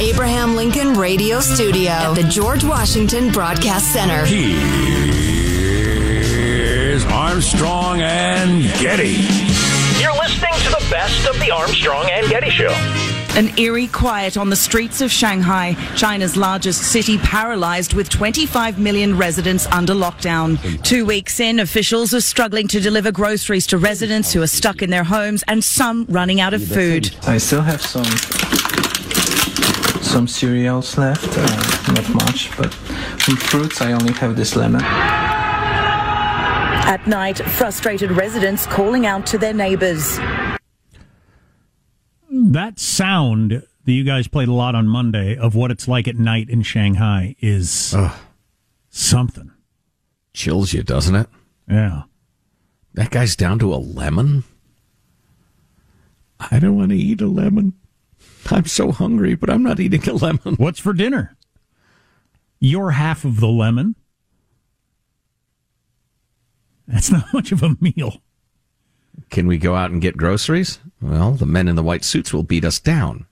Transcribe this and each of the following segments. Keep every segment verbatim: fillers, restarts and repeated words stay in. Abraham Lincoln Radio Studio at the George Washington Broadcast Center. Here's Armstrong and Getty. You're listening to the best of the Armstrong and Getty Show. An eerie quiet on the streets of Shanghai, China's largest city, paralyzed with twenty-five million residents under lockdown. Two weeks in, officials are struggling to deliver groceries to residents who are stuck in their homes and some running out of food. I still have some... some cereals left, uh, not much, but from fruits I only have this lemon. At night, frustrated residents calling out to their neighbors. That sound that you guys played a lot on Monday of what it's like at night in Shanghai is Ugh. something. Chills you, doesn't it? Yeah. That guy's down to a lemon? I don't want to eat a lemon. I'm so hungry, but I'm not eating a lemon. What's for dinner? Your half of the lemon. That's not much of a meal. Can we go out and get groceries? Well, the men in the white suits will beat us down.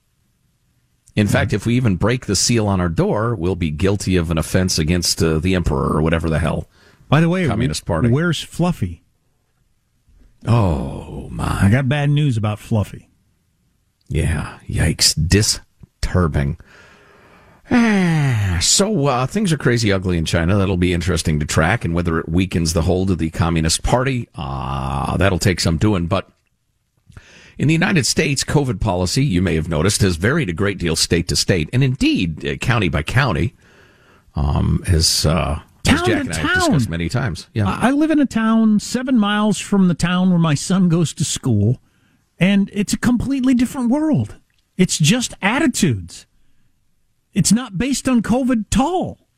In mm-hmm. fact, if we even break the seal on our door, we'll be guilty of an offense against uh, the emperor or whatever the hell. By the way, Communist Party. Where's Fluffy? Oh, my. I got bad news about Fluffy. Yeah, yikes, disturbing. Ah, so uh, things are crazy ugly in China. That'll be interesting to track, and whether it weakens the hold of the Communist Party, uh, that'll take some doing. But in the United States, COVID policy, you may have noticed, has varied a great deal state to state, and indeed uh, county by county, um, as, uh, as Jack and I have discussed many times. Yeah, I live in a town seven miles from the town where my son goes to school. And it's a completely different world. It's just attitudes. It's not based on COVID at all.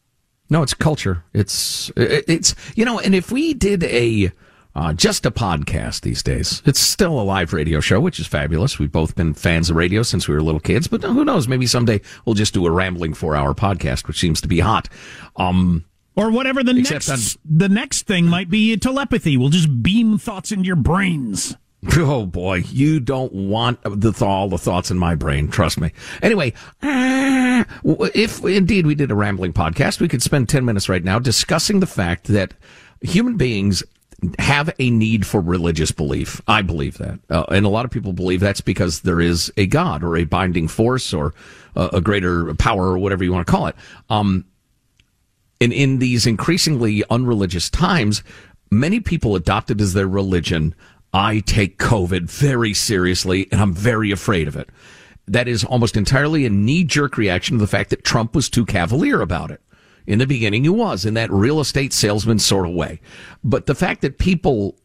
No, it's culture. It's, it's you know, and if we did a uh, just a podcast these days, it's still a live radio show, which is fabulous. We've both been fans of radio since we were little kids. But who knows? Maybe someday we'll just do a rambling four-hour podcast, which seems to be hot. Um, or whatever the next on, the next thing might be, telepathy. We'll just beam thoughts into your brains. Oh, boy, you don't want the th- all the thoughts in my brain, trust me. Anyway, ah, if indeed we did a rambling podcast, we could spend ten minutes right now discussing the fact that human beings have a need for religious belief. I believe that. Uh, and a lot of people believe that's because there is a God or a binding force or a, a greater power or whatever you want to call it. Um And in these increasingly unreligious times, many people adopted as their religion, I take COVID very seriously, and I'm very afraid of it. That is almost entirely a knee-jerk reaction to the fact that Trump was too cavalier about it. In the beginning, he was, in that real estate salesman sort of way. But the fact that people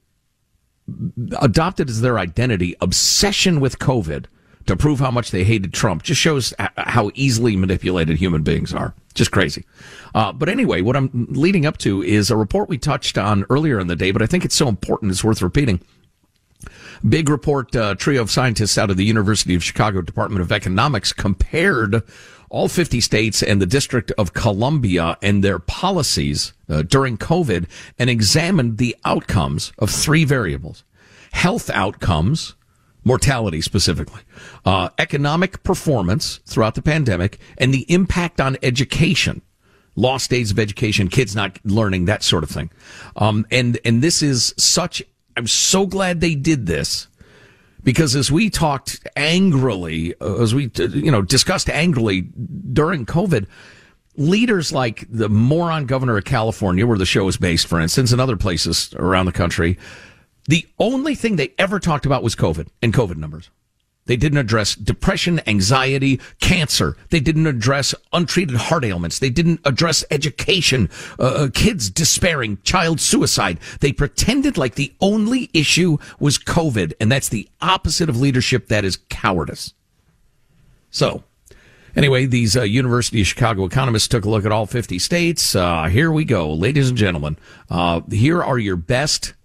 adopted as their identity obsession with COVID to prove how much they hated Trump just shows how easily manipulated human beings are. Just crazy. Uh, but anyway, what I'm leading up to is a report we touched on earlier in the day, but I think it's so important it's worth repeating. Big report, uh, trio of scientists out of the University of Chicago Department of Economics compared all fifty states and the District of Columbia and their policies uh, during COVID and examined the outcomes of three variables. Health outcomes, mortality specifically, uh, economic performance throughout the pandemic, and the impact on education, lost days of education, kids not learning, that sort of thing. Um, and, and this is such, I'm so glad they did this. Because as we talked angrily, as we, you know, discussed angrily during COVID, leaders like the moron governor of California, where the show is based, for instance, and other places around the country, the only thing they ever talked about was COVID and COVID numbers. They didn't address depression, anxiety, cancer. They didn't address untreated heart ailments. They didn't address education, uh, kids despairing, child suicide. They pretended like the only issue was COVID, and that's the opposite of leadership. That is cowardice. So, anyway, these uh, University of Chicago economists took a look at all fifty states. Uh, here we go, ladies and gentlemen. Uh, here are your best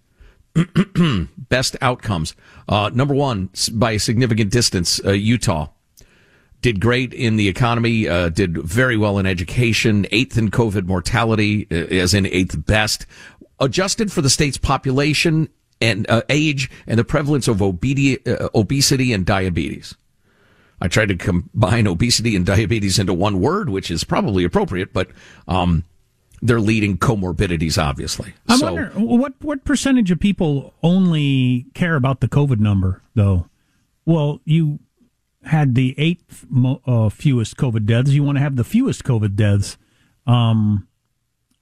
best outcomes. Uh, number one, by a significant distance, uh, Utah did great in the economy, uh, did very well in education, eighth in COVID mortality, as in eighth best. Adjusted for the state's population and uh, age and the prevalence of obedi- uh, obesity and diabetes. I tried to combine obesity and diabetes into one word, which is probably appropriate, but um they're leading comorbidities, obviously. I so, wonder what what percentage of people only care about the COVID number, though. Well, you had the eighth mo- uh, fewest COVID deaths. You want to have the fewest COVID deaths, um,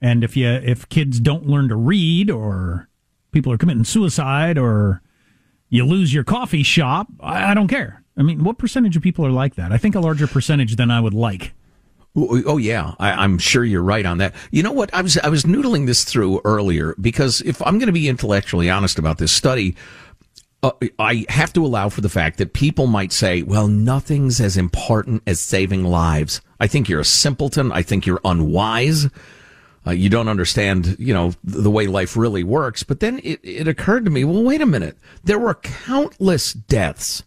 and if you if kids don't learn to read, or people are committing suicide, or you lose your coffee shop, I, I don't care. I mean, what percentage of people are like that? I think a larger percentage than I would like. Oh, yeah, I, I'm sure you're right on that. You know what? I was I was noodling this through earlier, because if I'm going to be intellectually honest about this study, uh, I have to allow for the fact that people might say, well, nothing's as important as saving lives. I think you're a simpleton. I think you're unwise. Uh, you don't understand, you know, the way life really works. But then it, it occurred to me, well, wait a minute. There were countless deaths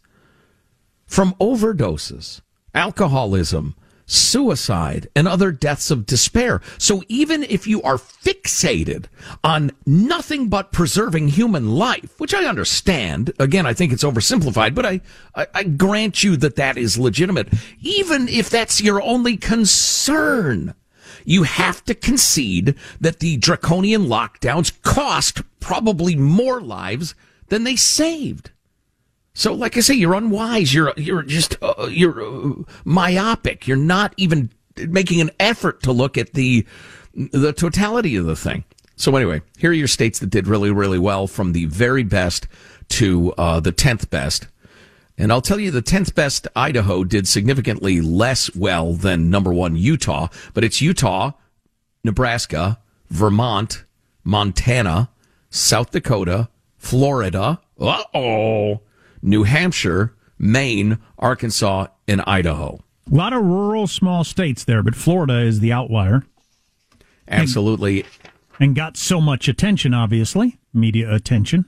from overdoses, alcoholism, suicide, and other deaths of despair. So even if you are fixated on nothing but preserving human life, which I understand, again, I think it's oversimplified, but I, I, I grant you that that is legitimate. Even if that's your only concern, you have to concede that the draconian lockdowns cost probably more lives than they saved. So, like I say, you're unwise. You're you're just uh, you're uh, myopic. You're not even making an effort to look at the the totality of the thing. So, anyway, here are your states that did really, really well, from the very best to uh, the tenth best. And I'll tell you, the tenth best, Idaho, did significantly less well than number one Utah. But it's Utah, Nebraska, Vermont, Montana, South Dakota, Florida. Uh oh. New Hampshire, Maine, Arkansas, and Idaho. A lot of rural, small states there, but Florida is the outlier. Absolutely. And, and got so much attention, obviously, media attention,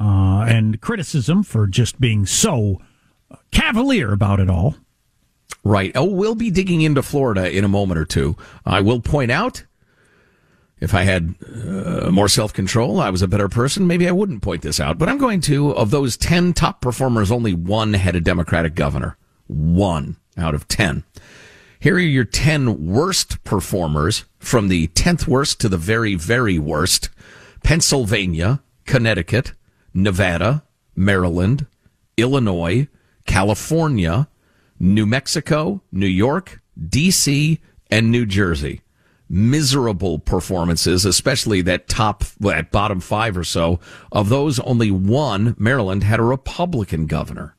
uh, and criticism for just being so cavalier about it all. Right. Oh, we'll be digging into Florida in a moment or two. I will point out, if I had uh, more self-control, I was a better person, maybe I wouldn't point this out. But I'm going to. Of those ten top performers, only one had a Democratic governor. One out of ten. Here are your ten worst performers, from the tenth worst to the very, very worst. Pennsylvania, Connecticut, Nevada, Maryland, Illinois, California, New Mexico, New York, D C, and New Jersey. miserable performances, especially that top, that bottom five or so. Of those, only one, Maryland, had a Republican governor.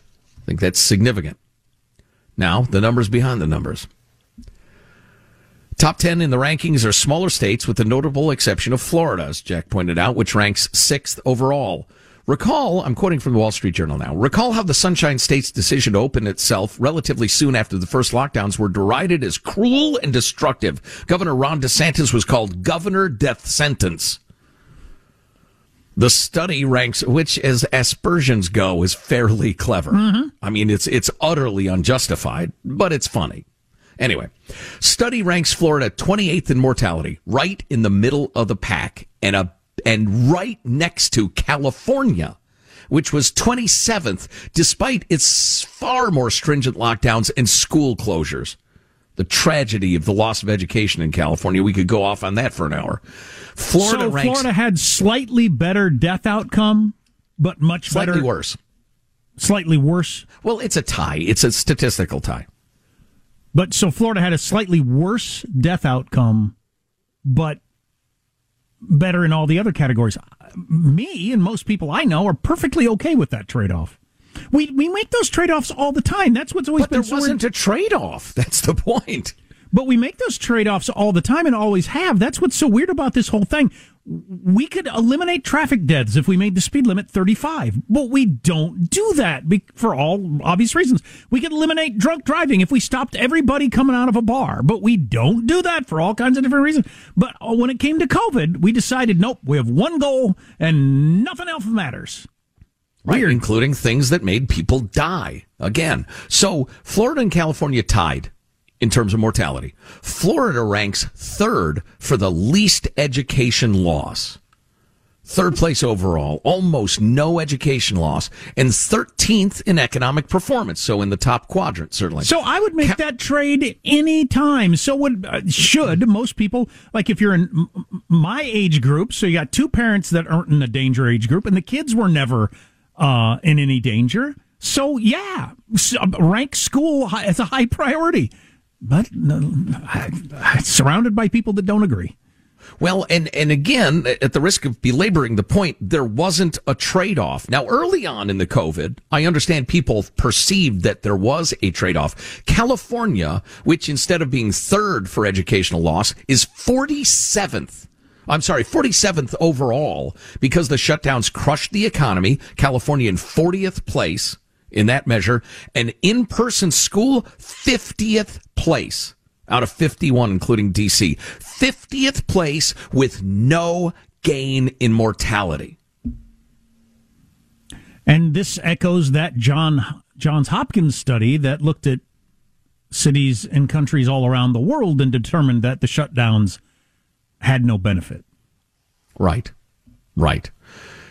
I think that's significant. Now, the numbers behind the numbers. Top ten in the rankings are smaller states, with the notable exception of Florida, as Jack pointed out, which ranks sixth overall. Recall, I'm quoting from the Wall Street Journal now, recall how the Sunshine State's decision to open itself relatively soon after the first lockdowns were derided as cruel and destructive. Governor Ron DeSantis was called Governor Death Sentence. The study ranks, which as aspersions go, is fairly clever. Mm-hmm. I mean, it's it's utterly unjustified, but it's funny. Anyway, study ranks Florida twenty-eighth in mortality, right in the middle of the pack, and a and right next to California, which was twenty-seventh, despite its far more stringent lockdowns and school closures. The tragedy of the loss of education in California. We could go off on that for an hour. Florida so ranks, Florida had slightly better death outcome, but much slightly better. Slightly worse. Slightly worse? Well, it's a tie. It's a statistical tie. But so Florida had a slightly worse death outcome, but better in all the other categories. Me and most people I know are perfectly okay with that trade-off. We we make those trade-offs all the time. That's what's always but been. But there wasn't a trade-off. That's the point. But we make those trade-offs all the time and always have. That's what's so weird about this whole thing. We could eliminate traffic deaths if we made the speed limit thirty-five, but we don't do that for all obvious reasons. We could eliminate drunk driving if we stopped everybody coming out of a bar, but we don't do that for all kinds of different reasons. But when it came to COVID, we decided, nope, we have one goal and nothing else matters. Right, weird. Including things that made people die. Again, so Florida and California tied in terms of mortality. Florida ranks third for the least education loss. Third place overall, almost no education loss, and thirteenth in economic performance, so in the top quadrant, certainly. So I would make Ca- that trade any time. So would uh, should most people, like if you're in m- my age group, so you got two parents that aren't in the danger age group, and the kids were never uh, in any danger. So, yeah, so rank school high, as a high priority. But no, I, I'm surrounded by people that don't agree. Well, and, and again, at the risk of belaboring the point, there wasn't a trade-off. Now, early on in the COVID, I understand people perceived that there was a trade-off. California, which instead of being third for educational loss, is forty-seventh. I'm sorry, forty-seventh overall, because the shutdowns crushed the economy. California in fortieth place in that measure, and in-person school, fiftieth place out of fifty-one, including D C fiftieth place with no gain in mortality. And this echoes that John, Johns Hopkins study that looked at cities and countries all around the world and determined that the shutdowns had no benefit. Right, right.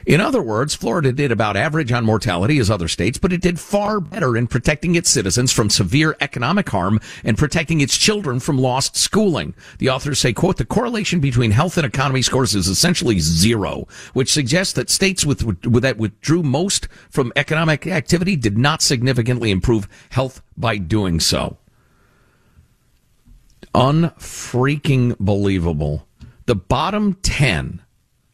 In other words, Florida did about average on mortality as other states, but it did far better in protecting its citizens from severe economic harm and protecting its children from lost schooling. The authors say, quote, the correlation between health and economy scores is essentially zero, which suggests that states with, with that withdrew most from economic activity did not significantly improve health by doing so. Unfreaking believable. The bottom ten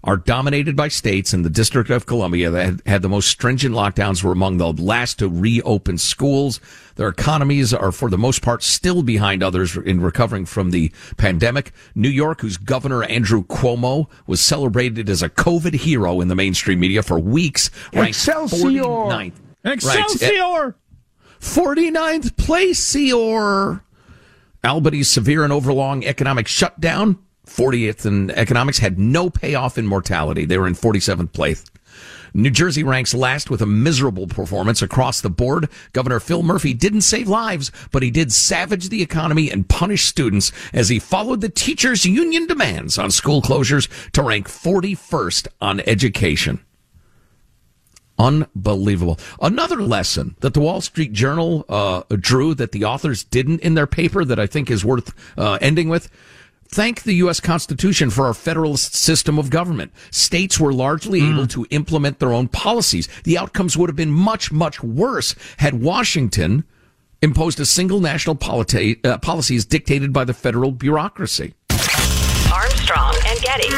are dominated by states, and the District of Columbia that had the most stringent lockdowns were among the last to reopen schools. Their economies are, for the most part, still behind others in recovering from the pandemic. New York, whose governor, Andrew Cuomo, was celebrated as a COVID hero in the mainstream media for weeks, ranks Excelsior. forty-ninth. Excelsior! forty-ninth place, Seor! Albany's severe and overlong economic shutdown, fortieth in economics, had no payoff in mortality. They were in forty-seventh place. New Jersey ranks last with a miserable performance across the board. Governor Phil Murphy didn't save lives, but he did savage the economy and punish students as he followed the teachers' union demands on school closures to rank forty-first on education. Unbelievable. Another lesson that the Wall Street Journal uh, drew that the authors didn't in their paper that I think is worth uh, ending with. Thank the U S Constitution for our federalist system of government. States were largely mm. able to implement their own policies. The outcomes would have been much, much worse had Washington imposed a single national polity, uh, policies dictated by the federal bureaucracy. Armstrong and Getty.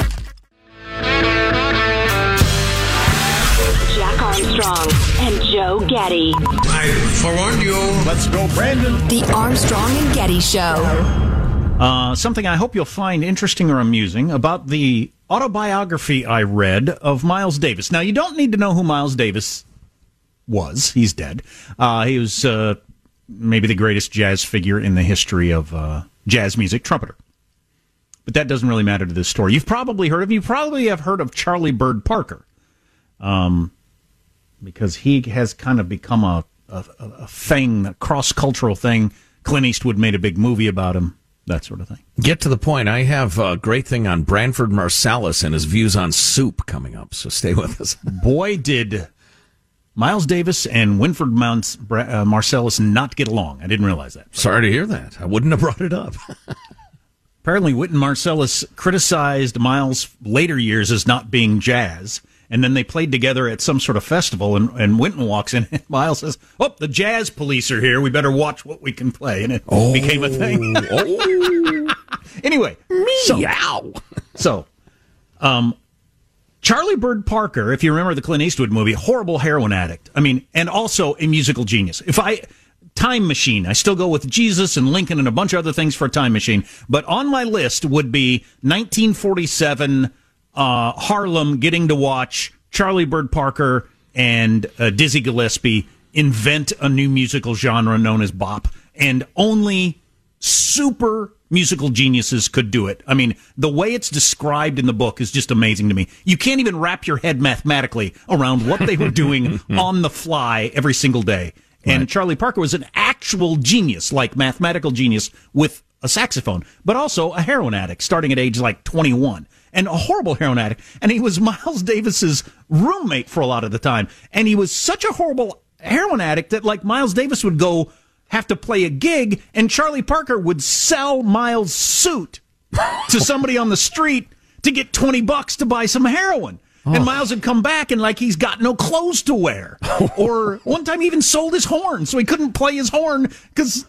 Jack Armstrong and Joe Getty. I forewarned you. Let's go, Brandon. The Armstrong and Getty Show. Uh, something I hope you'll find interesting or amusing about the autobiography I read of Miles Davis. Now, you don't need to know who Miles Davis was. He's dead. Uh, he was uh, maybe the greatest jazz figure in the history of uh, jazz music, trumpeter. But that doesn't really matter to this story. You've probably heard of him. You probably have heard of Charlie Bird Parker, um, because he has kind of become a, a, a thing, a cross-cultural thing. Clint Eastwood made a big movie about him. That sort of thing. Get to the point. I have a great thing on Branford Marsalis and his views on soup coming up, so stay with us. Boy, did Miles Davis and Winford Mounts, uh, Marsalis not get along. I didn't realize that. Sorry to hear that. I wouldn't have brought it up. Apparently, Wynton Marsalis criticized Miles' later years as not being jazz, and then they played together at some sort of festival, and, and Wynton walks in, and Miles says, oh, the jazz police are here. We better watch what we can play. And it oh, became a thing. oh. Anyway. Meow. So, so um, Charlie Bird Parker, if you remember the Clint Eastwood movie, horrible heroin addict. I mean, and also a musical genius. If I... Time Machine. I still go with Jesus and Lincoln and a bunch of other things for Time Machine. But on my list would be nineteen forty-seven... Uh, Harlem getting to watch Charlie Bird Parker and uh, Dizzy Gillespie invent a new musical genre known as bop, and only super musical geniuses could do it. I mean, the way it's described in the book is just amazing to me. You can't even wrap your head mathematically around what they were doing on the fly every single day. And right. Charlie Parker was an actual genius, like mathematical genius with a saxophone, but also a heroin addict starting at age like twenty-one. And a horrible heroin addict, and he was Miles Davis's roommate for a lot of the time. And he was such a horrible heroin addict that, like, Miles Davis would go have to play a gig, and Charlie Parker would sell Miles' suit to somebody on the street to get twenty bucks to buy some heroin. Oh. And Miles would come back, and, like, he's got no clothes to wear. Or one time he even sold his horn, so he couldn't play his horn because...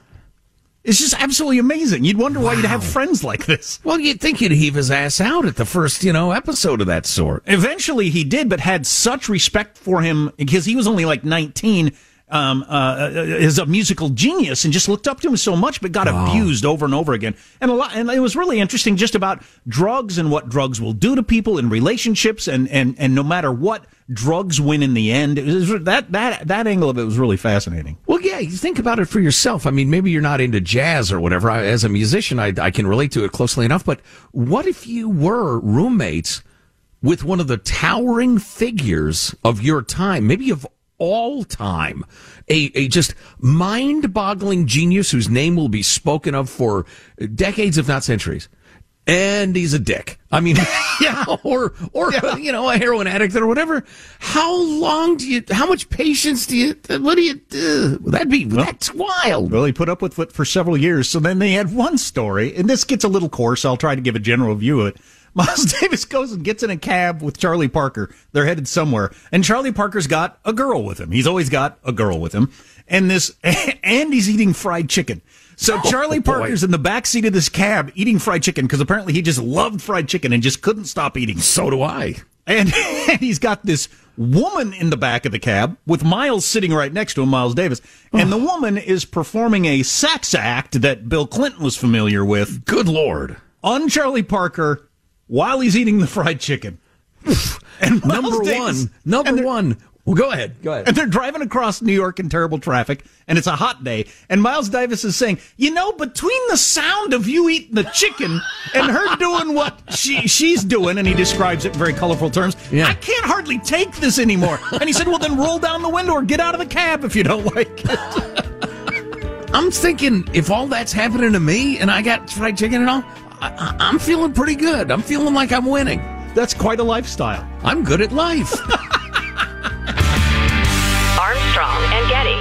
It's just absolutely amazing. You'd wonder why wow. you'd have friends like this. Well, you'd think he'd heave his ass out at the first, you know, episode of that sort. Eventually he did, but had such respect for him because he was only like nineteen, um, uh, is a musical genius, and just looked up to him so much, but got wow. abused over and over again. And a lot, and it was really interesting just about drugs and what drugs will do to people in relationships, and, and, and no matter what, drugs win in the end. It was, that, that, that angle of it was really fascinating. Well, yeah, you think about it for yourself. I mean, maybe you're not into jazz or whatever. I, as a musician, I, I can relate to it closely enough. But what if you were roommates with one of the towering figures of your time, maybe of all time, a, a just mind-boggling genius whose name will be spoken of for decades, if not centuries? And he's a dick. I mean, yeah, or, or, yeah. you know, a heroin addict or whatever. How long do you, how much patience do you, what do you do? That'd be, well, that's wild. Well, he put up with it for several years. So then they had one story, and this gets a little coarse. I'll try to give a general view of it. Miles Davis goes and gets in a cab with Charlie Parker. They're headed somewhere, and Charlie Parker's got a girl with him. He's always got a girl with him. And this, and he's eating fried chicken. So Charlie oh, Parker's boy. in the backseat of this cab eating fried chicken, because apparently he just loved fried chicken and just couldn't stop eating. So do I. And, and he's got this woman in the back of the cab with Miles sitting right next to him, Miles Davis. And the woman is performing a sex act that Bill Clinton was familiar with. Good Lord. On Charlie Parker while he's eating the fried chicken. And number Davis, one, number one. Well, go ahead. Go ahead. And they're driving across New York in terrible traffic, and it's a hot day. And Miles Davis is saying, you know, between the sound of you eating the chicken and her doing what she she's doing, and he describes it in very colorful terms, yeah. I can't hardly take this anymore. And he said, well, then roll down the window or get out of the cab if you don't like it. I'm thinking, if all that's happening to me and I got fried chicken and all, I, I'm feeling pretty good. I'm feeling like I'm winning. That's quite a lifestyle. I'm good at life. Armstrong and Getty.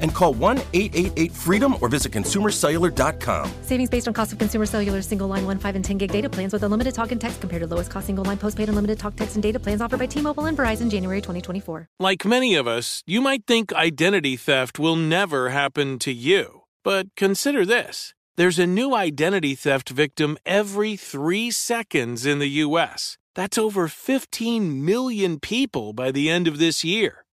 and call one eight eight eight freedom or visit consumer cellular dot com. Savings based on cost of Consumer Cellular's single line one, five, and ten gig data plans with unlimited talk and text compared to lowest cost single line postpaid unlimited talk, text, and data plans offered by T-Mobile and Verizon January twenty twenty-four. Like many of us, you might think identity theft will never happen to you. But consider this. There's a new identity theft victim every three seconds in the U S. That's over fifteen million people by the end of this year,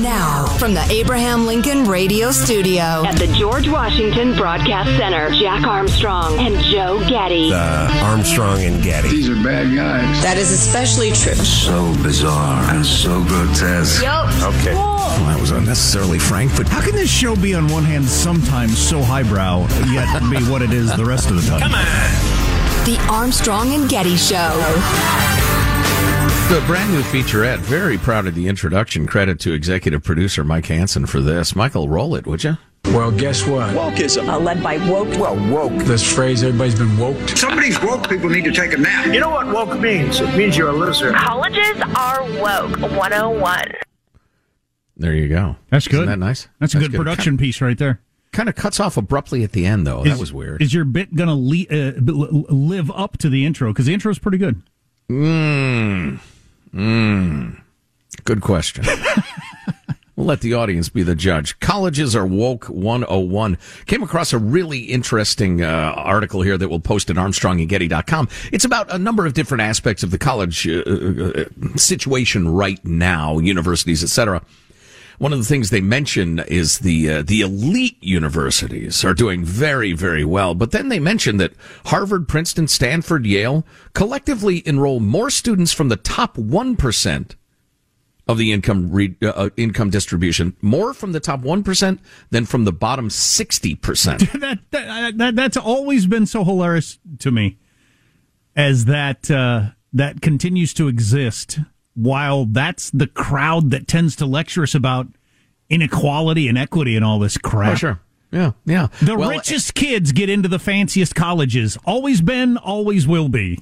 Now, from the Abraham Lincoln Radio Studio at the George Washington Broadcast Center, Jack Armstrong and Joe Getty. Uh, Armstrong and Getty. These are bad guys. That is especially true. So bizarre and so grotesque. Yep. Okay. Well, that was unnecessarily frank, but how can this show be on one hand sometimes so highbrow, yet be what it is the rest of the time? Come on! The Armstrong and Getty Show. A brand new featurette. Very proud of the introduction. Credit to executive producer Mike Hansen for this. Michael, roll it, would you? Well, guess what? Wokeism. Uh, led by woke. Well, woke. This phrase, everybody's been woked. Some of these woke people need to take a nap. You know what woke means? It means you're a loser. Colleges are woke. one oh one. There you go. That's good. Isn't that nice? That's, That's a good, good production kind of, piece right there. Kind of cuts off abruptly at the end, though. Is, that was weird. Is your bit going to le- uh, live up to the intro? Because the intro's pretty good. Mmm. Mmm. Good question. We'll let the audience be the judge. Colleges are woke one oh one. Came across a really interesting uh, article here that we'll post at armstrong and getty dot com. It's about a number of different aspects of the college uh, uh, situation right now, universities, et cetera. One of the things they mention is the uh, the elite universities are doing very, very well. But then they mention that Harvard, Princeton, Stanford, Yale collectively enroll more students from the top one percent of the income re- uh, income distribution, more from the top one percent than from the bottom sixty percent. that, that, that, that's always been so hilarious to me, as that uh, that continues to exist. While that's the crowd that tends to lecture us about inequality and equity and all this crap. Oh, sure. Yeah, yeah. The well, richest kids get into the fanciest colleges. Always been, always will be.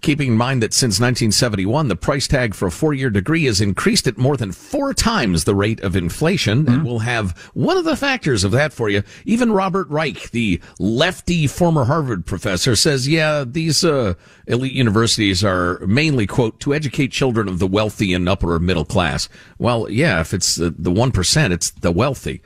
keeping in mind that since nineteen seventy-one, the price tag for a four-year degree has increased at more than four times the rate of inflation. Mm-hmm. And we'll have one of the factors of that for you. Even Robert Reich, the lefty former Harvard professor, says, yeah, these uh, elite universities are mainly, quote, to educate children of the wealthy and upper middle class. Well, yeah, if it's the one percent, it's the wealthy.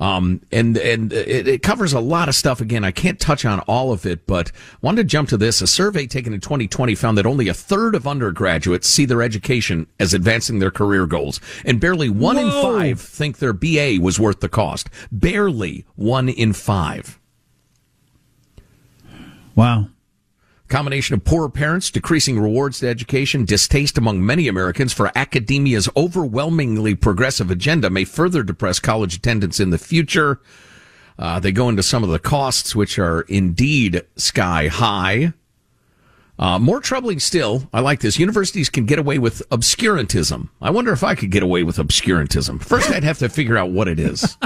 Um, and, and it, it covers a lot of stuff. Again, I can't touch on all of it, but wanted to jump to this. A survey taken in twenty twenty found that only a third of undergraduates see their education as advancing their career goals. And barely one Whoa. in five think their B A was worth the cost. Barely one in five. Wow. Combination of poorer parents, decreasing rewards to education, distaste among many Americans for academia's overwhelmingly progressive agenda may further depress college attendance in the future. Uh, they go into some of the costs, which are indeed sky high. Uh, more troubling still, I like this, universities can get away with obscurantism. I wonder if I could get away with obscurantism. First, I'd have to figure out what it is.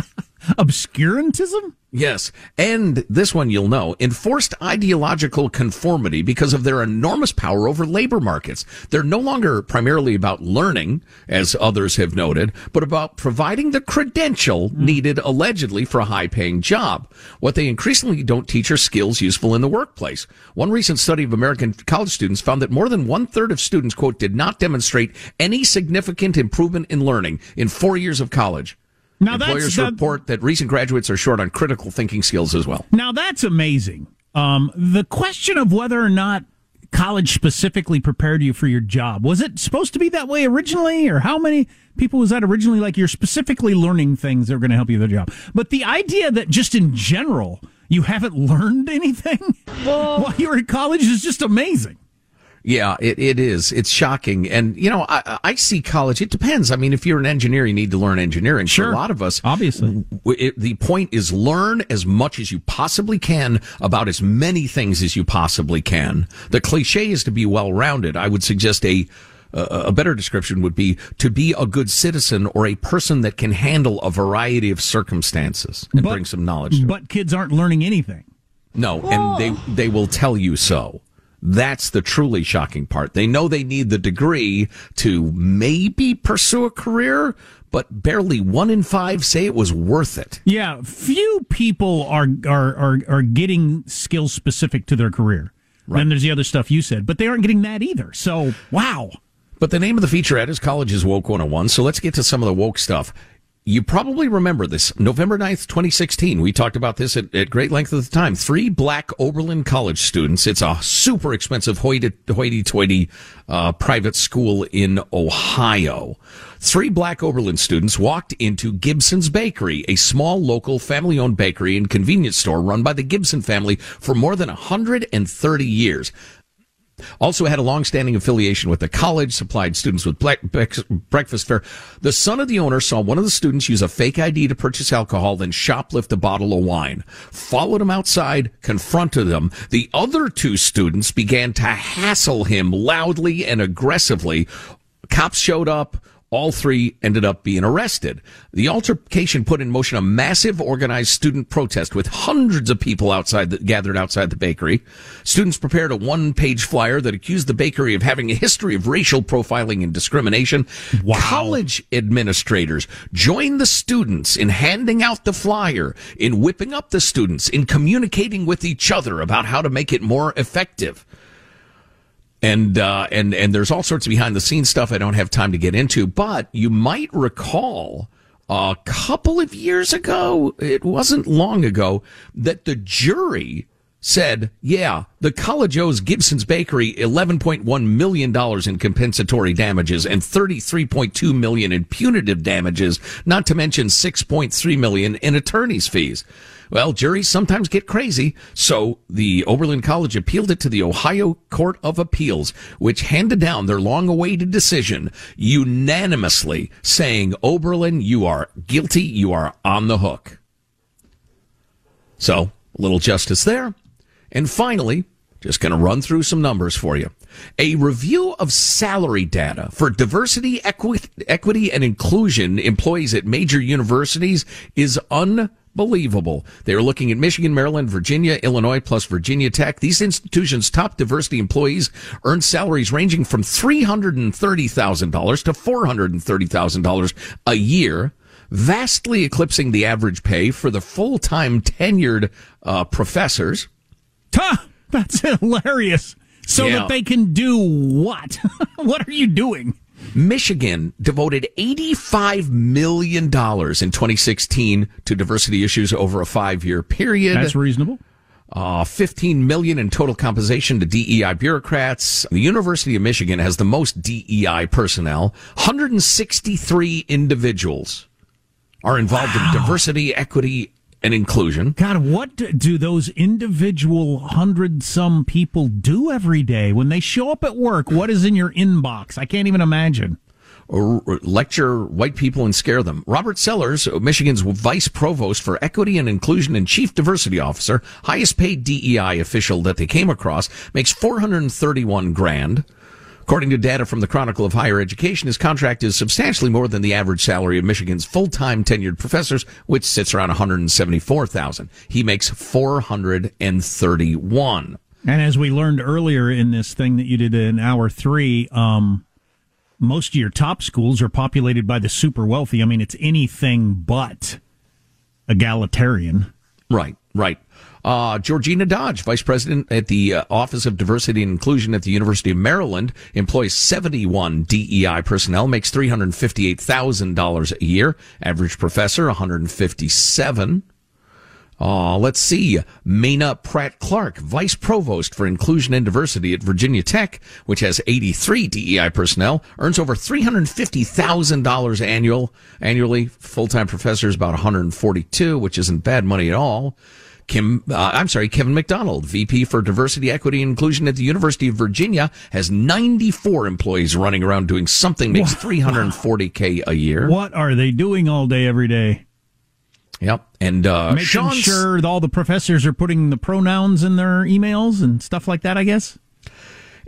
Obscurantism? Yes. And this one you'll know, enforced ideological conformity because of their enormous power over labor markets. They're no longer primarily about learning, as others have noted, but about providing the credential mm. needed allegedly for a high-paying job. What they increasingly don't teach are skills useful in the workplace. One recent study of American college students found that more than one-third of students, quote, did not demonstrate any significant improvement in learning in four years of college. Now Employers that's, that, report that recent graduates are short on critical thinking skills as well. Now, that's amazing. Um, the question of whether or not college specifically prepared you for your job, was it supposed to be that way originally? Or how many people was that originally? Like, you're specifically learning things that are going to help you with your job. But the idea that just in general, you haven't learned anything well, while you were in college is just amazing. Yeah, it, it is. It's shocking. And, you know, I, I see college. It depends. I mean, if you're an engineer, you need to learn engineering. Sure. For a lot of us, obviously, w- it, the point is learn as much as you possibly can about as many things as you possibly can. The cliche is to be well-rounded. I would suggest a uh, a better description would be to be a good citizen or a person that can handle a variety of circumstances and but, bring some knowledge to But it. Kids aren't learning anything. No, Whoa. and they they will tell you so. That's the truly shocking part. They know they need the degree to maybe pursue a career, but barely one in five say it was worth it. Yeah, few people are are are, are getting skills specific to their career. Right. Then there's the other stuff you said, but they aren't getting that either. So, wow. But the name of the featurette is College is Woke one oh one, so let's get to some of the woke stuff. You probably remember this. November ninth, twenty sixteen, we talked about this at, at great length at the time. Three black Oberlin College students. It's a super expensive hoity-toity uh, private school in Ohio. Three black Oberlin students walked into Gibson's Bakery, a small local family-owned bakery and convenience store run by the Gibson family for more than one hundred thirty years. Also had a long-standing affiliation with the college, supplied students with black breakfast fare. The son of the owner saw one of the students use a fake I D to purchase alcohol, then shoplift a bottle of wine. Followed him outside, confronted him. The other two students began to hassle him loudly and aggressively. Cops showed up. All three ended up being arrested. The altercation put in motion a massive organized student protest with hundreds of people outside that gathered outside the bakery. Students prepared a one-page flyer that accused the bakery of having a history of racial profiling and discrimination. Wow. College administrators joined the students in handing out the flyer, in whipping up the students, in communicating with each other about how to make it more effective. And, uh, and, and there's all sorts of behind the scenes stuff I don't have time to get into, but you might recall a couple of years ago, it wasn't long ago, that the jury said, yeah, the college owes Gibson's Bakery eleven point one million dollars in compensatory damages and thirty-three point two million dollars in punitive damages, not to mention six point three million dollars in attorney's fees. Well, juries sometimes get crazy, so the Oberlin College appealed it to the Ohio Court of Appeals, which handed down their long-awaited decision unanimously saying, Oberlin, you are guilty, you are on the hook. So, a little justice there. And finally, just going to run through some numbers for you. A review of salary data for diversity, equi- equity, and inclusion employees at major universities is unbelievable. Unbelievable. They are looking at Michigan, Maryland, Virginia, Illinois, plus Virginia Tech. These institutions' top diversity employees earn salaries ranging from three hundred thirty thousand dollars to four hundred thirty thousand dollars a year, vastly eclipsing the average pay for the full-time tenured uh, professors. Huh, that's hilarious. So yeah. That they can do what? What are you doing? Michigan devoted eighty-five million dollars in twenty sixteen to diversity issues over a five-year period. That's reasonable. Uh, fifteen million dollars in total compensation to D E I bureaucrats. The University of Michigan has the most D E I personnel. one hundred sixty-three individuals are involved wow. in diversity, equity, and inclusion. God, what do those individual hundred-some people do every day? When they show up at work, what is in your inbox? I can't even imagine. Or lecture white people and scare them. Robert Sellers, Michigan's vice provost for equity and inclusion and chief diversity officer, highest paid D E I official that they came across, makes four hundred thirty-one grand. According to data from the Chronicle of Higher Education, his contract is substantially more than the average salary of Michigan's full-time tenured professors, which sits around one hundred seventy-four thousand dollars. He makes four hundred thirty-one thousand dollars. And as we learned earlier in this thing that you did in hour three, um, most of your top schools are populated by the super wealthy. I mean, it's anything but egalitarian. Right, right. Uh, Georgina Dodge, vice president at the uh, Office of Diversity and Inclusion at the University of Maryland, employs seventy-one D E I personnel, makes three hundred fifty-eight thousand dollars a year. Average professor, one hundred fifty-seven. Uh, let's see. Mena Pratt Clark, vice provost for inclusion and diversity at Virginia Tech, which has eighty-three D E I personnel, earns over three hundred fifty thousand dollars annual, annually. Full-time professor is about one hundred forty-two, which isn't bad money at all. Kim, uh, I'm sorry, Kevin McDonald, V P for Diversity, Equity, and Inclusion at the University of Virginia, has ninety-four employees running around doing something, makes wow. three hundred forty thousand a year. What are they doing all day, every day? Yep. And, uh, making Sean's... sure all the professors are putting the pronouns in their emails and stuff like that, I guess.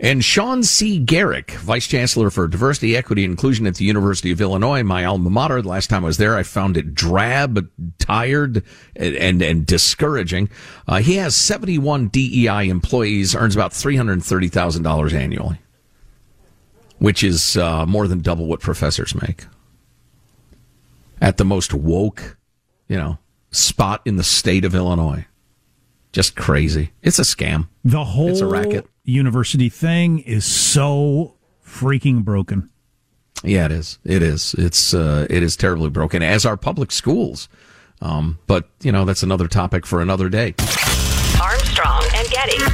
And Sean C. Garrick, Vice Chancellor for Diversity, Equity, and Inclusion at the University of Illinois, my alma mater. The last time I was there, I found it drab, tired, and and, and discouraging. Uh, he has seventy-one D E I employees, earns about three hundred thirty thousand dollars annually, which is uh, more than double what professors make. At the most woke, you know, spot in the state of Illinois. Just crazy. It's a scam. The whole... It's a racket. University thing is so freaking broken. Yeah, it is. It is. It's uh, it is terribly broken, as are public schools. Um, but, you know, that's another topic for another day. Armstrong and Getty.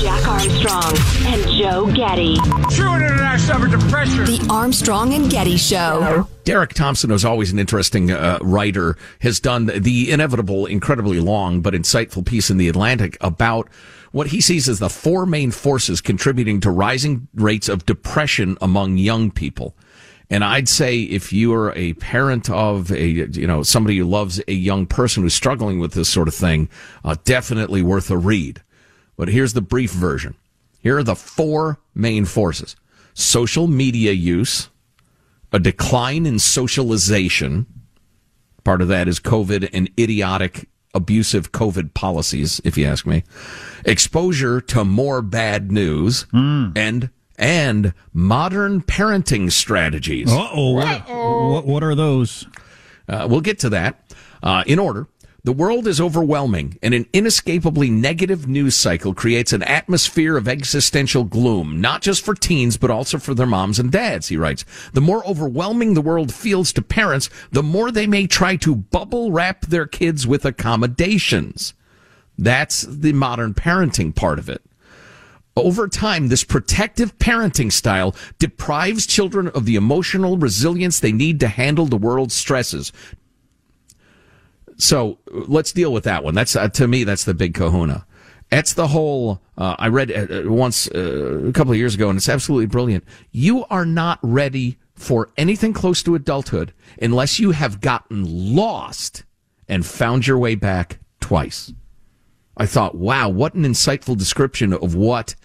Jack Armstrong and Joe Getty. True international depression. The Armstrong and Getty Show. Derek Thompson is always an interesting uh, writer. Has done the inevitable, incredibly long but insightful piece in the Atlantic about what he sees as the four main forces contributing to rising rates of depression among young people. And I'd say if you are a parent of a, you know, somebody who loves a young person who's struggling with this sort of thing, uh, definitely worth a read. But here's the brief version. Here are the four main forces. Social media use, a decline in socialization. Part of that is COVID and idiotic, abusive COVID policies, if you ask me. Exposure to more bad news, mm. and and modern parenting strategies. Uh-oh. What, what are those? Uh, we'll get to that uh, in order. The world is overwhelming, and an inescapably negative news cycle creates an atmosphere of existential gloom, not just for teens, but also for their moms and dads, he writes. The more overwhelming the world feels to parents, the more they may try to bubble wrap their kids with accommodations. That's the modern parenting part of it. Over time, this protective parenting style deprives children of the emotional resilience they need to handle the world's stresses. So let's deal with that one. That's uh, to me, that's the big kahuna. That's the whole, uh, I read uh, once uh, a couple of years ago, and it's absolutely brilliant. You are not ready for anything close to adulthood unless you have gotten lost and found your way back twice. I thought, wow, what an insightful description of what,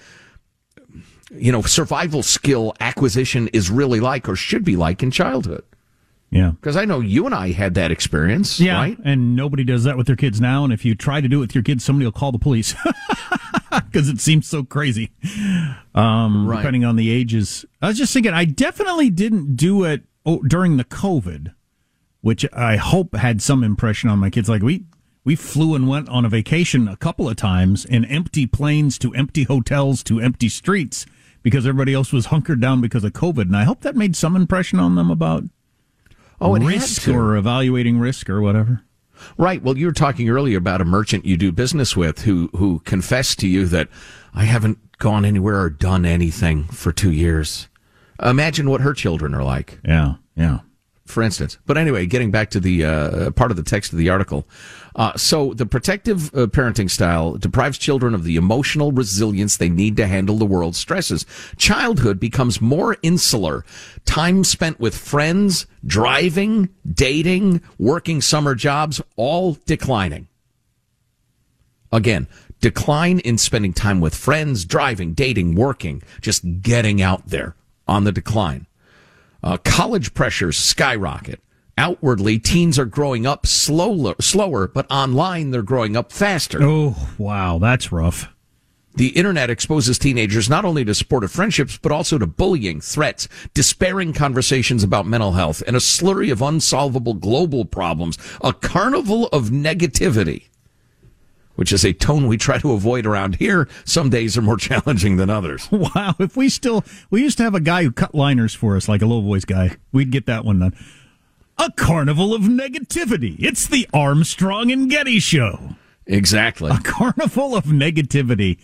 you know, survival skill acquisition is really like or should be like in childhood. Yeah. Because I know you and I had that experience, yeah, right? And nobody does that with their kids now. And if you try to do it with your kids, somebody will call the police because it seems so crazy, um, right. depending on the ages. I was just thinking, I definitely didn't do it oh, during the COVID, which I hope had some impression on my kids. Like we, we flew and went on a vacation a couple of times in empty planes to empty hotels to empty streets because everybody else was hunkered down because of COVID. And I hope that made some impression on them about Oh, it risk or evaluating risk or whatever. Right. Well, you were talking earlier about a merchant you do business with who, who confessed to you that I haven't gone anywhere or done anything for two years. Imagine what her children are like. Yeah, yeah. For instance. But anyway, getting back to the uh, part of the text of the article. Uh, so the protective uh, parenting style deprives children of the emotional resilience they need to handle the world's stresses. Childhood becomes more insular. Time spent with friends, driving, dating, working summer jobs, all declining. Again, decline in spending time with friends, driving, dating, working, just getting out there on the decline. Uh, college pressures skyrocket. Outwardly, teens are growing up slower, slower, but online they're growing up faster. Oh, wow, that's rough. The internet exposes teenagers not only to supportive friendships, but also to bullying, threats, despairing conversations about mental health, and a slurry of unsolvable global problems, a carnival of negativity, which is a tone we try to avoid around here. Some days are more challenging than others. Wow. If we still, we used to have a guy who cut liners for us, like a low voice guy. We'd get that one done. A carnival of negativity. It's the Armstrong and Getty Show. Exactly. A carnival of negativity.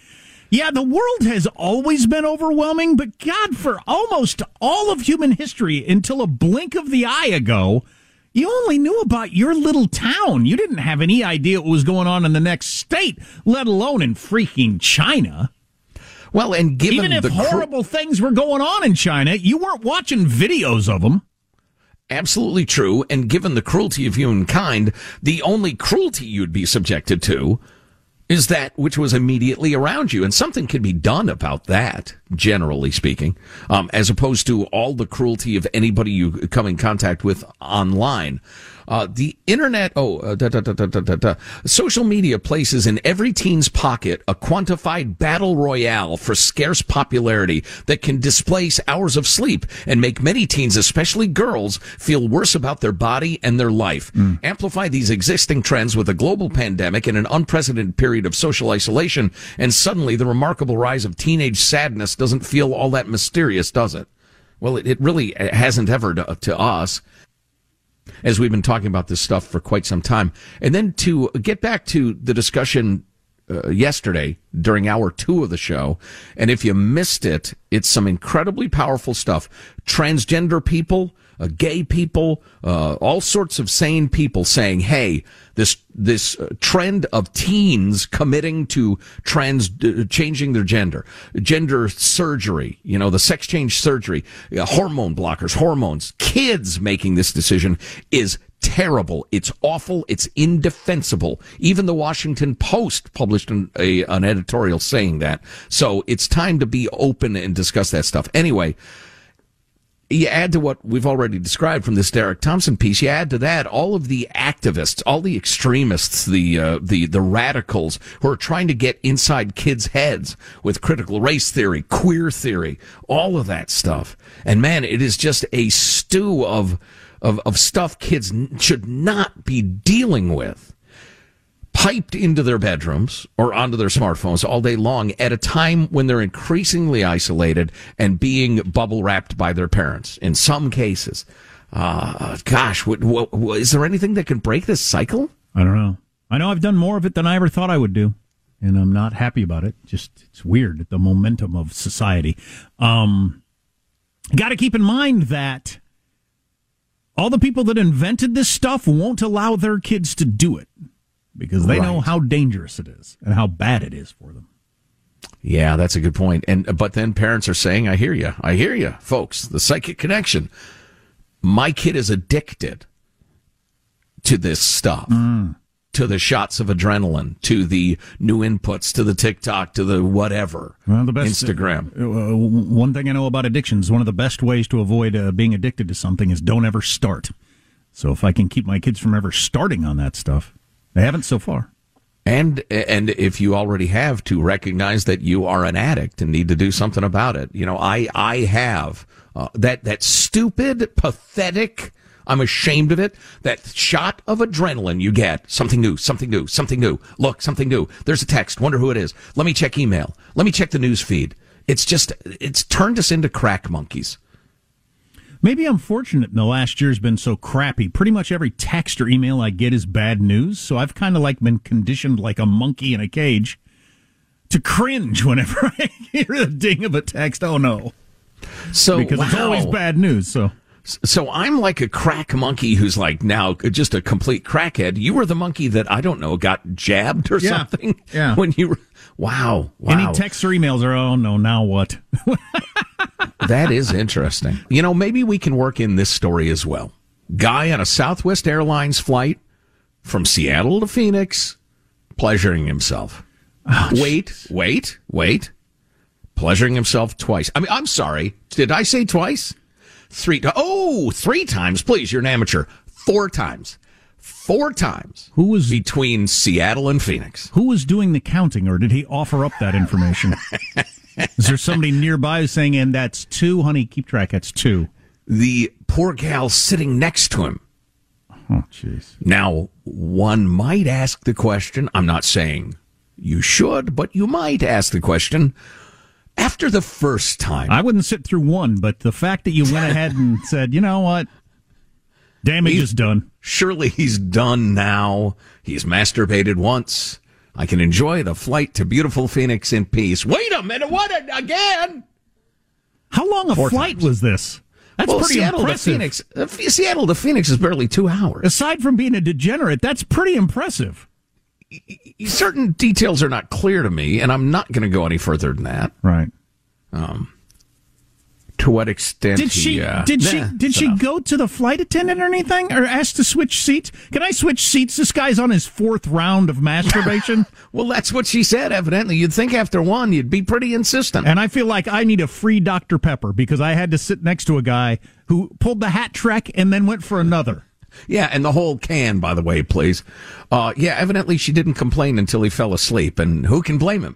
Yeah, the world has always been overwhelming, but God, for almost all of human history until a blink of the eye ago, you only knew about your little town. You didn't have any idea what was going on in the next state, let alone in freaking China. Well, and given even if the horrible cr- things were going on in China, you weren't watching videos of them. Absolutely true. And given the cruelty of humankind, the only cruelty you'd be subjected to is that which was immediately around you. And something can be done about that, generally speaking, um, as opposed to all the cruelty of anybody you come in contact with online. Uh, the internet, oh, uh, da, da, da, da, da, da. Social media places in every teen's pocket a quantified battle royale for scarce popularity that can displace hours of sleep and make many teens, especially girls, feel worse about their body and their life. Mm. Amplify these existing trends with a global pandemic and an unprecedented period of social isolation, and suddenly the remarkable rise of teenage sadness doesn't feel all that mysterious, does it? Well, it, it really hasn't ever to, to us, as we've been talking about this stuff for quite some time. And then to get back to the discussion uh, yesterday during hour two of the show, and if you missed it, it's some incredibly powerful stuff. Transgender people, uh, gay people, uh, all sorts of sane people saying, hey, this this uh, trend of teens committing to trans uh, changing their gender, gender surgery, you know, the sex change surgery, uh, hormone blockers, hormones, kids making this decision is terrible. It's awful. It's indefensible. Even the Washington Post published an, a, an editorial saying that. So it's time to be open and discuss that stuff. Anyway, you add to what we've already described from this Derek Thompson piece, you add to that all of the activists, all the extremists, the uh, the the radicals who are trying to get inside kids' heads with critical race theory, queer theory, all of that stuff. And man, it is just a stew of of, of stuff kids should not be dealing with, piped into their bedrooms or onto their smartphones all day long at a time when they're increasingly isolated and being bubble wrapped by their parents in some cases. Uh, gosh, what, what, what, is there anything that can break this cycle? I don't know. I know I've done more of it than I ever thought I would do, and I'm not happy about it. Just, it's weird, the momentum of society. Um, got to keep in mind that all the people that invented this stuff won't allow their kids to do it, because they right. know how dangerous it is and how bad it is for them. Yeah, that's a good point. And but then parents are saying, I hear you. I hear you, folks. The psychic connection. My kid is addicted to this stuff, mm. to the shots of adrenaline, to the new inputs, to the TikTok, to the whatever, well, the best, Instagram. Uh, uh, one thing I know about addiction is one of the best ways to avoid uh, being addicted to something is don't ever start. So if I can keep my kids from ever starting on that stuff, they haven't so far. And and if you already have, to recognize that you are an addict and need to do something about it. You know, I I have uh, that that stupid, pathetic, I'm ashamed of it, that shot of adrenaline you get. Something new, something new, something new. Look, something new. There's a text. Wonder who it is. Let me check email. Let me check the news feed. It's just, it's turned us into crack monkeys. Maybe I'm fortunate in the last year's been so crappy. Pretty much every text or email I get is bad news, so I've kind of like been conditioned like a monkey in a cage to cringe whenever I hear the ding of a text. Oh, no. So Because wow. it's always bad news, so... So I'm like a crack monkey who's like now just a complete crackhead. You were the monkey that, I don't know, got jabbed or yeah, something yeah. when you were... Wow, wow. Any texts or emails are, oh, no, now what? That is interesting. You know, maybe we can work in this story as well. Guy on a Southwest Airlines flight from Seattle to Phoenix, pleasuring himself. Oh, wait, geez. wait, wait. Pleasuring himself twice. I mean, I'm sorry. Did I say twice? Three. Oh, three times. Please, you're an amateur. Four times. Four times. Who was between Seattle and Phoenix? Who was doing the counting, or did he offer up that information? Is there somebody nearby saying, and that's two, honey, keep track, that's two? The poor gal sitting next to him. Oh, jeez. Now, one might ask the question, I'm not saying you should, but you might ask the question, after the first time. I wouldn't sit through one, but the fact that you went ahead and said, you know what? Damage he's, is done. Surely he's done now. He's masturbated once. I can enjoy the flight to beautiful Phoenix in peace. Wait a minute, what a, again? How long a Four flight times. was this? That's well, pretty Seattle impressive. To Phoenix, uh, Seattle to Phoenix is barely two hours. Aside from being a degenerate, that's pretty impressive. Certain details are not clear to me, and I'm not going to go any further than that. Right. Um. To what extent did she he, uh, did she nah, did she enough. go to the flight attendant or anything, or ask to switch seats? Can I switch seats? This guy's on his fourth round of masturbation. Well, that's what she said. Evidently, you'd think after one you'd be pretty insistent. And I feel like I need a free Doctor Pepper because I had to sit next to a guy who pulled the hat trick and then went for another. Yeah, and the whole can, by the way, please. Uh, yeah, evidently she didn't complain until he fell asleep, and who can blame him?